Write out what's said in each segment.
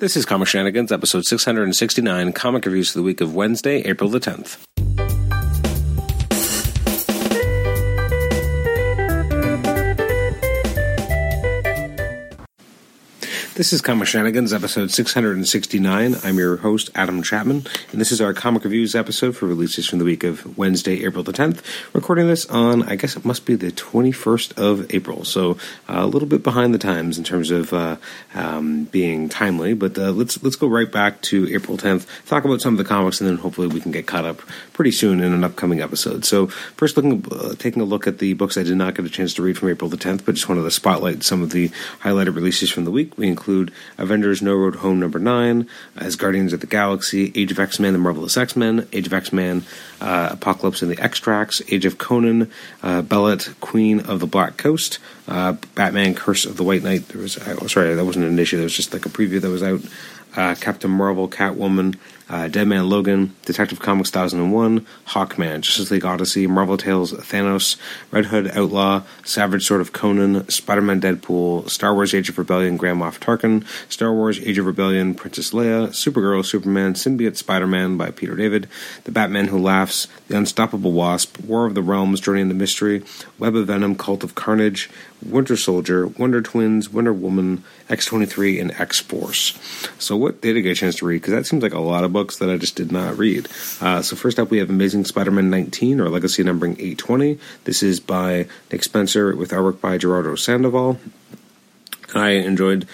This is Comic Shenanigans, episode 669, comic reviews for the week of Wednesday, April the 10th. This is Comic Shenanigans, episode 669. I'm your host, Adam Chapman, and this is our comic reviews episode for releases from the week of Wednesday, April the 10th. Recording this on, I guess it must be the 21st of April, so a little bit behind the times in terms of being timely, but let's go right back to April 10th, talk about some of the comics, and then hopefully we can get caught up pretty soon in an upcoming episode. So first, taking a look at the books I did not get a chance to read from April the 10th, but just wanted to spotlight some of the highlighted releases from the week. We include Avengers No Road Home number 9, As Guardians of the Galaxy, Age of X-Men, The Marvelous X-Men, Age of X-Men, Apocalypse and the X-Tracks, Age of Conan, Bellet, Queen of the Black Coast, Batman Curse of the White Knight. That wasn't an issue, that was just like a preview that was out. Captain Marvel, Catwoman, Deadman Logan, Detective Comics 1001, Hawkman, Justice League Odyssey, Marvel Tales Thanos, Red Hood Outlaw, Savage Sword of Conan, Spider-Man Deadpool, Star Wars Age of Rebellion, Grand Moff Tarkin, Star Wars Age of Rebellion, Princess Leia, Supergirl, Superman, Symbiote Spider-Man by Peter David, The Batman Who Laughs, The Unstoppable Wasp, War of the Realms, Journey into Mystery, Web of Venom, Cult of Carnage, Winter Soldier, Wonder Twins, Wonder Woman, X-23, and X-Force. So what did I get a chance to read? Because that seems like a lot of books that I just did not read. So first up, we have Amazing Spider-Man 19, or Legacy numbering 820. This is by Nick Spencer with artwork by Gerardo Sandoval. I enjoyed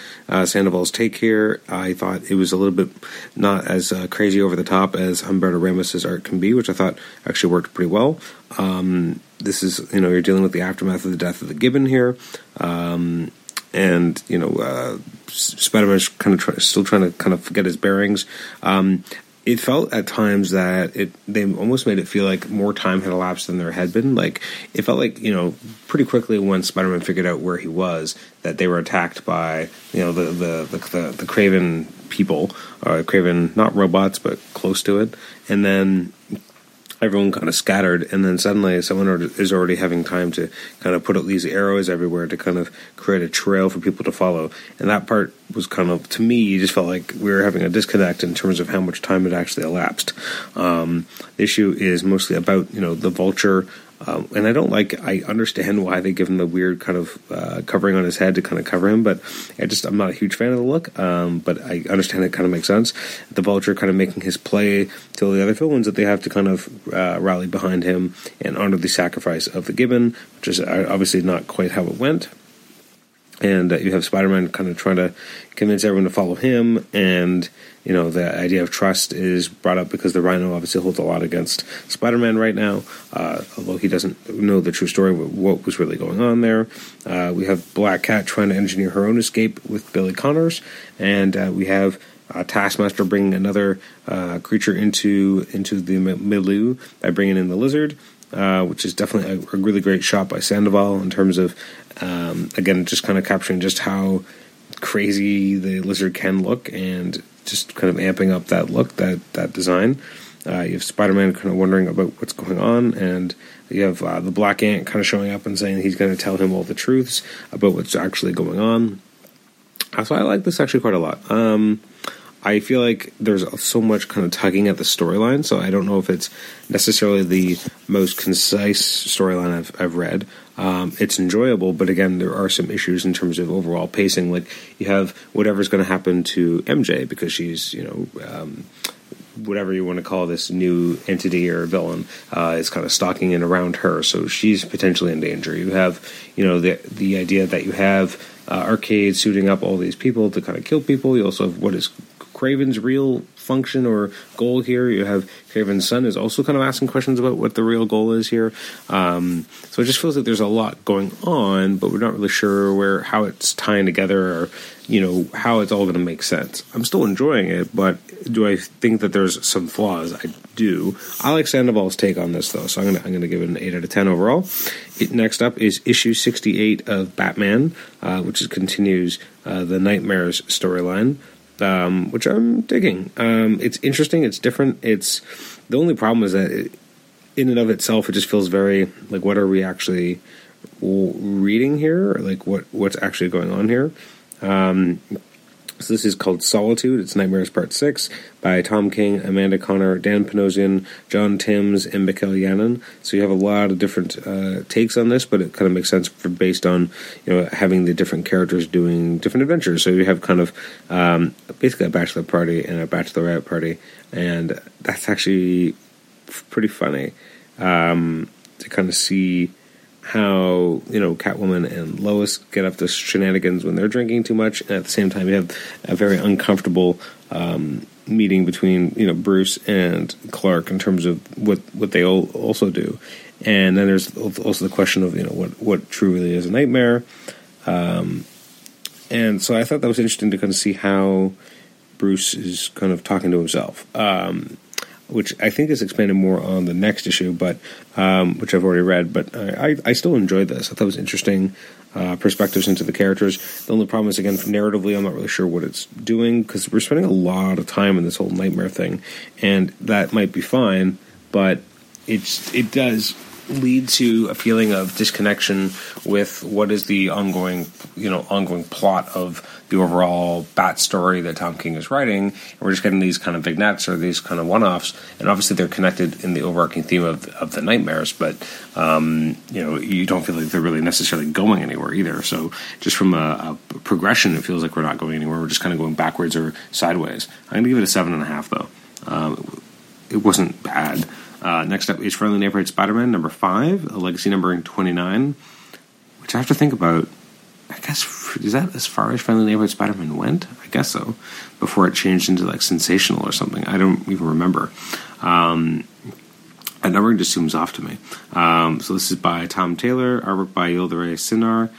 Sandoval's take here. I thought it was a little bit not as crazy over the top as Humberto Ramos's art can be, which I thought actually worked pretty well. This is, you're dealing with the aftermath of the death of the Gibbon here. And, Spider-Man's kind of still trying to forget his bearings. It felt at times that they almost made it feel like more time had elapsed than there had been. Like, it felt like, pretty quickly when Spider-Man figured out where he was, that they were attacked by, the Kraven people. Kraven, not robots, but close to it. And then everyone kind of scattered, and then suddenly someone is already having time to kind of put out these arrows everywhere to kind of create a trail for people to follow. And that part was kind of, to me, you just felt like we were having a disconnect in terms of how much time had actually elapsed. The issue is mostly about, the Vulture. And I understand why they give him the weird kind of covering on his head to kind of cover him, but I'm not a huge fan of the look, but I understand it kind of makes sense. The Vulture kind of making his play to the other villains that they have to kind of rally behind him and honor the sacrifice of the Gibbon, which is obviously not quite how it went. And you have Spider-Man kind of trying to convince everyone to follow him, and the idea of trust is brought up because the Rhino obviously holds a lot against Spider-Man right now, although he doesn't know the true story of what was really going on there. We have Black Cat trying to engineer her own escape with Billy Connors, and we have Taskmaster bringing another creature into the milieu by bringing in the Lizard. Which is definitely a really great shot by Sandoval in terms of, again, just kind of capturing just how crazy the Lizard can look and just kind of amping up that look, that design. You have Spider-Man kind of wondering about what's going on, and you have the Black Ant kind of showing up and saying he's going to tell him all the truths about what's actually going on. So I like this actually quite a lot. I feel like there's so much kind of tugging at the storyline, so I don't know if it's necessarily the most concise storyline I've read. It's enjoyable, but again, there are some issues in terms of overall pacing. Like, you have whatever's going to happen to MJ because she's, whatever you want to call this new entity or villain is kind of stalking in around her, so she's potentially in danger. You have, the idea that you have Arcade suiting up all these people to kind of kill people. You also have what is Kraven's real function or goal here. You have Kraven's son is also kind of asking questions about what the real goal is here. So it just feels like there's a lot going on, but we're not really sure how it's tying together or, how it's all going to make sense. I'm still enjoying it, but do I think that there's some flaws? I do. I like Sandoval's take on this, though, so I'm going to give it an 8 out of 10 overall. Next up is issue 68 of Batman, which continues the Nightmares storyline. Which I'm digging. It's interesting. It's different. It's the only problem is that in and of itself, it just feels very like, what are we actually reading here? Or, like what's actually going on here? So this is called Solitude. It's Nightmares Part 6 by Tom King, Amanda Connor, Dan Pinozian, John Timms, and Michael Yannon. So you have a lot of different takes on this, but it kind of makes sense for, based on, you know, having the different characters doing different adventures. So you have kind of basically a bachelor party and a bachelorette party, and that's actually pretty funny to kind of see how, you know, Catwoman and Lois get up to shenanigans when they're drinking too much, and at the same time you have a very uncomfortable meeting between, you know, Bruce and Clark in terms of what they all also do. And then there's also the question of, you know, what truly is a nightmare. And so I thought that was interesting to kind of see how Bruce is kind of talking to himself, which I think is expanded more on the next issue, but which I've already read. But I still enjoyed this. I thought it was interesting perspectives into the characters. The only problem is, again, narratively, I'm not really sure what it's doing, because we're spending a lot of time on this whole nightmare thing, and that might be fine, but it does lead to a feeling of disconnection with what is the ongoing plot of the overall Bat story that Tom King is writing. And we're just getting these kind of vignettes or these kind of one-offs, and obviously they're connected in the overarching theme of the nightmares, but you know, you don't feel like they're really necessarily going anywhere either. So just from a progression, it feels like we're not going anywhere. We're just kind of going backwards or sideways. I'm going to give it a 7.5 though. It wasn't bad. Next up is Friendly Neighborhood Spider-Man number 5, a legacy number in 29, which I have to think about. I guess, is that as far as Friendly Neighborhood Spider-Man went? I guess so, before it changed into like Sensational or something. I don't even remember. That number just zooms off to me. So this is by Tom Taylor, artwork by Yildiray Cinar.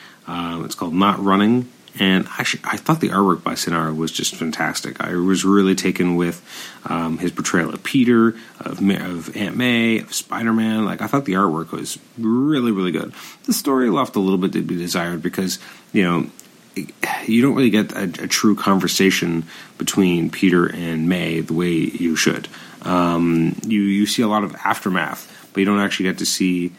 It's called Not Running. And actually, I thought the artwork by Cinar was just fantastic. I was really taken with his portrayal of Peter, of Aunt May, of Spider-Man. Like, I thought the artwork was really, really good. The story left a little bit to be desired because, you know, you don't really get a true conversation between Peter and May the way you should. You see a lot of aftermath, but you don't actually get to see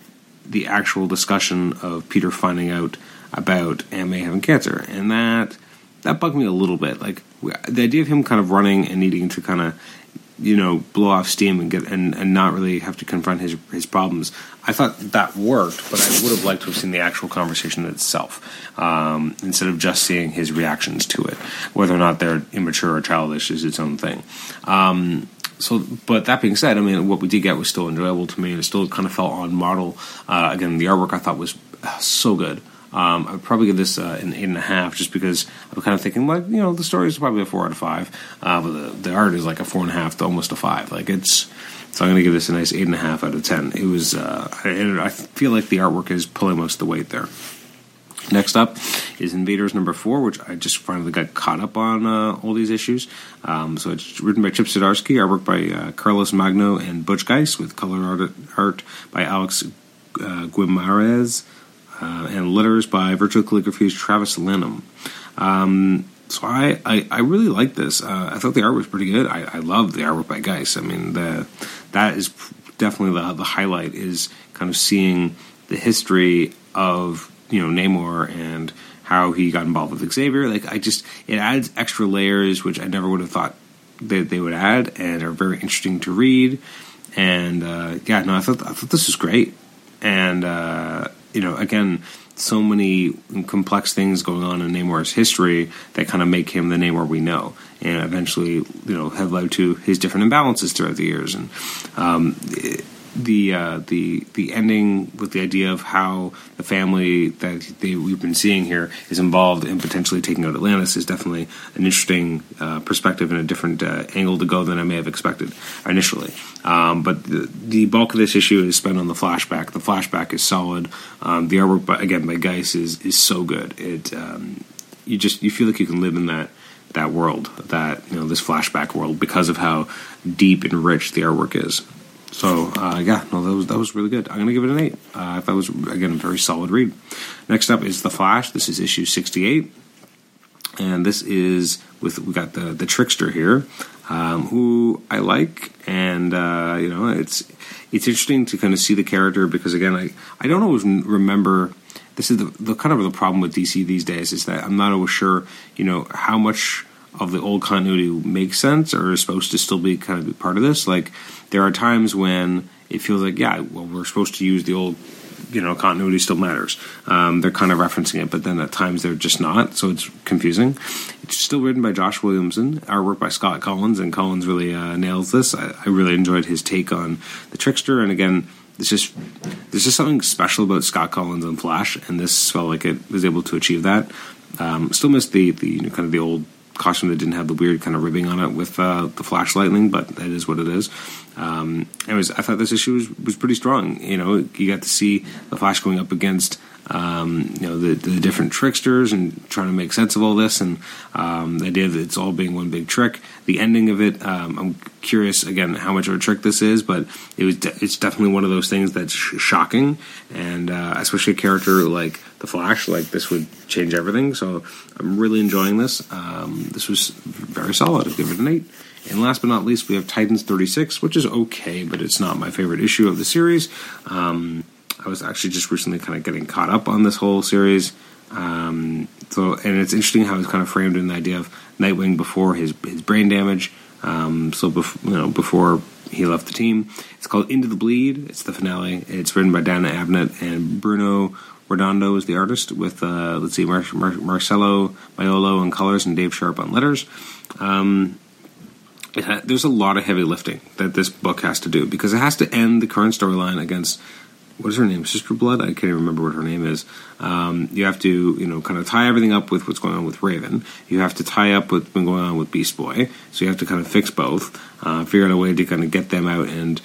the actual discussion of Peter finding out about Aunt May having cancer, and that bugged me a little bit. Like, the idea of him kind of running and needing to kind of, you know, blow off steam and get and not really have to confront his problems. I thought that worked, but I would have liked to have seen the actual conversation itself instead of just seeing his reactions to it. Whether or not they're immature or childish is its own thing. So, but that being said, I mean, what we did get was still enjoyable to me, and it still kind of felt on model. Again, the artwork I thought was so good. I would probably give this an 8.5, just because I'm kind of thinking, like, you know, the story is probably a 4 out of 5, but the art is like a 4.5 to almost a 5. Like, it's, so I'm going to give this a nice 8.5 out of 10. It was, I feel like the artwork is pulling most of the weight there. Next up is Invaders number 4, which I just finally got caught up on all these issues. So it's written by Chip Zdarsky, artwork by Carlos Magno and Butch Geist, with color art by Alex Guimaraes. And letters by Virtual Calligraphy's Travis Linham. So I really like this. I thought the art was pretty good. I love the artwork by Geist. I mean, that is definitely the highlight, is kind of seeing the history of, you know, Namor and how he got involved with Xavier. Like, it adds extra layers, which I never would have thought that they would add, and are very interesting to read. And I thought this was great. And you know, again, so many complex things going on in Namor's history that kind of make him the Namor we know, and eventually, you know, have led to his different imbalances throughout the years. And the ending with the idea of how the family that we've been seeing here is involved in potentially taking out Atlantis is definitely an interesting perspective and a different angle to go than I may have expected initially. But the bulk of this issue is spent on the flashback. The flashback is solid. The artwork, by Geist, is so good. It you feel like you can live in that world, that, you know, this flashback world, because of how deep and rich the artwork is. So, that was really good. I'm going to give it an 8. I thought it was, again, a very solid read. Next up is The Flash. This is issue 68. And this is, we got the Trickster here, who I like. And, you know, it's interesting to kind of see the character, because, again, I don't always remember. This is the kind of the problem with DC these days, is that I'm not always sure, you know, how much of the old continuity makes sense or is supposed to still be kind of be part of this. Like, there are times when it feels like, yeah, well, we're supposed to use the old, you know, continuity still matters. They're kind of referencing it, but then at times they're just not, so it's confusing. It's still written by Josh Williamson, artwork by Scott Kolins, and Kolins really nails this. I really enjoyed his take on the Trickster, and again, there's just something special about Scott Kolins and Flash, and this felt like it was able to achieve that. Still missed the kind of the old costume that didn't have the weird kind of ribbing on it with the flash lightning, but that is what it is. Anyways, I thought this issue was pretty strong. You know, you got to see the Flash going up against the different tricksters and trying to make sense of all this, and the idea that it's all being one big trick. The ending of it, I'm curious again how much of a trick this is, but it's definitely one of those things that's shocking, and especially a character like the Flash, like this would change everything. So I'm really enjoying this. This was very solid. I'll give it an 8. And last but not least, we have Titans 36, which is okay, but it's not my favorite issue of the series. I was actually just recently kind of getting caught up on this whole series. And it's interesting how it's kind of framed in the idea of Nightwing before his brain damage. Before he left the team. It's called Into the Bleed. It's the finale. It's written by Dana Abnett, and Bruno Redondo is the artist, with Marcelo Maiolo on colors and Dave Sharp on letters. There's a lot of heavy lifting that this book has to do, because it has to end the current storyline against, what is her name? Sister Blood? I can't even remember what her name is. You have to, kind of tie everything up with what's going on with Raven. You have to tie up what's been going on with Beast Boy. So you have to kind of fix both, figure out a way to kind of get them out and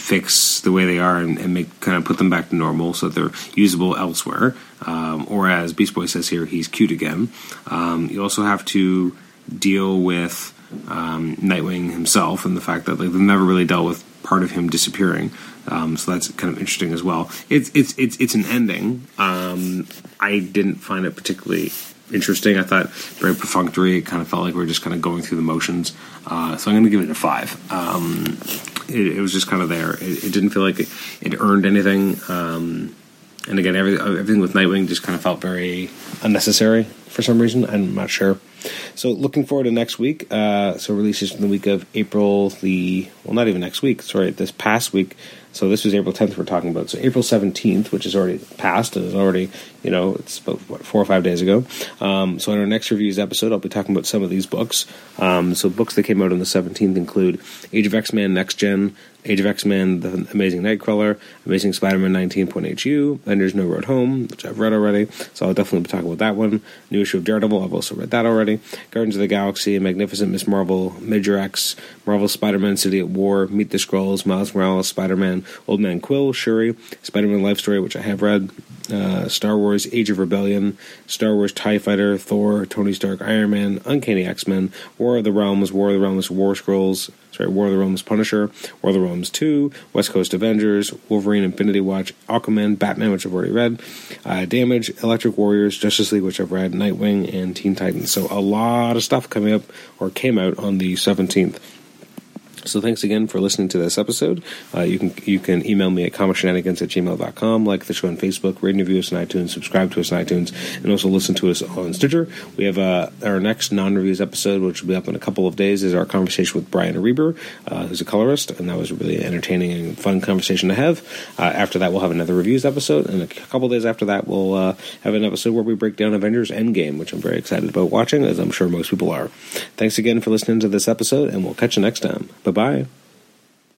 fix the way they are and make kind of put them back to normal so that they're usable elsewhere. Or as Beast Boy says here, he's cute again. You also have to deal with Nightwing himself and the fact that they've never really dealt with part of him disappearing. So that's kind of interesting as well. It's an ending. I didn't find it particularly interesting. I thought very perfunctory. It kind of felt like we were just kind of going through the motions. So I'm going to give it a 5. It was just kind of there. It didn't feel like it earned anything. And again, everything with Nightwing just kind of felt very unnecessary for some reason. I'm not sure. So looking forward to next week. So releases from the week of April the... Well, not even next week. Sorry, this past week. So this was April 10th we're talking about. So April 17th, which is already passed and is already, it's about 4 or 5 days ago. So in our next reviews episode, I'll be talking about some of these books. So books that came out on the 17th include Age of X-Men Next Gen, Age of X-Men The Amazing Nightcrawler, Amazing Spider-Man 19.HU, Avengers No Road Home, which I've read already. So I'll definitely be talking about that one. New issue of Daredevil, I've also read that already. Guardians of the Galaxy, Magnificent Miss Marvel, Major X, Marvel Spider-Man City at War, Meet the Skrulls, Miles Morales, Spider-Man, Old Man Quill, Shuri, Spider-Man Life Story, which I have read, Star Wars Age of Rebellion, Star Wars TIE Fighter, Thor, Tony Stark, Iron Man, Uncanny X-Men, War of the Realms, War of the Realms Punisher, War of the Realms 2, West Coast Avengers, Wolverine Infinity Watch, Aquaman, Batman, which I've already read, Damage, Electric Warriors, Justice League, which I've read, Nightwing, and Teen Titans. So a lot of stuff coming up, or came out on the 17th. So thanks again for listening to this episode. You can email me at comicshenanigans@gmail.com, like the show on Facebook, rate and review us on iTunes, subscribe to us on iTunes, and also listen to us on Stitcher. We have our next non-reviews episode, which will be up in a couple of days, is our conversation with Brian Reber, who's a colorist, and that was a really entertaining and fun conversation to have. After that, we'll have another reviews episode, and a couple of days after that, we'll have an episode where we break down Avengers Endgame, which I'm very excited about watching, as I'm sure most people are. Thanks again for listening to this episode, and we'll catch you next time. Bye-bye.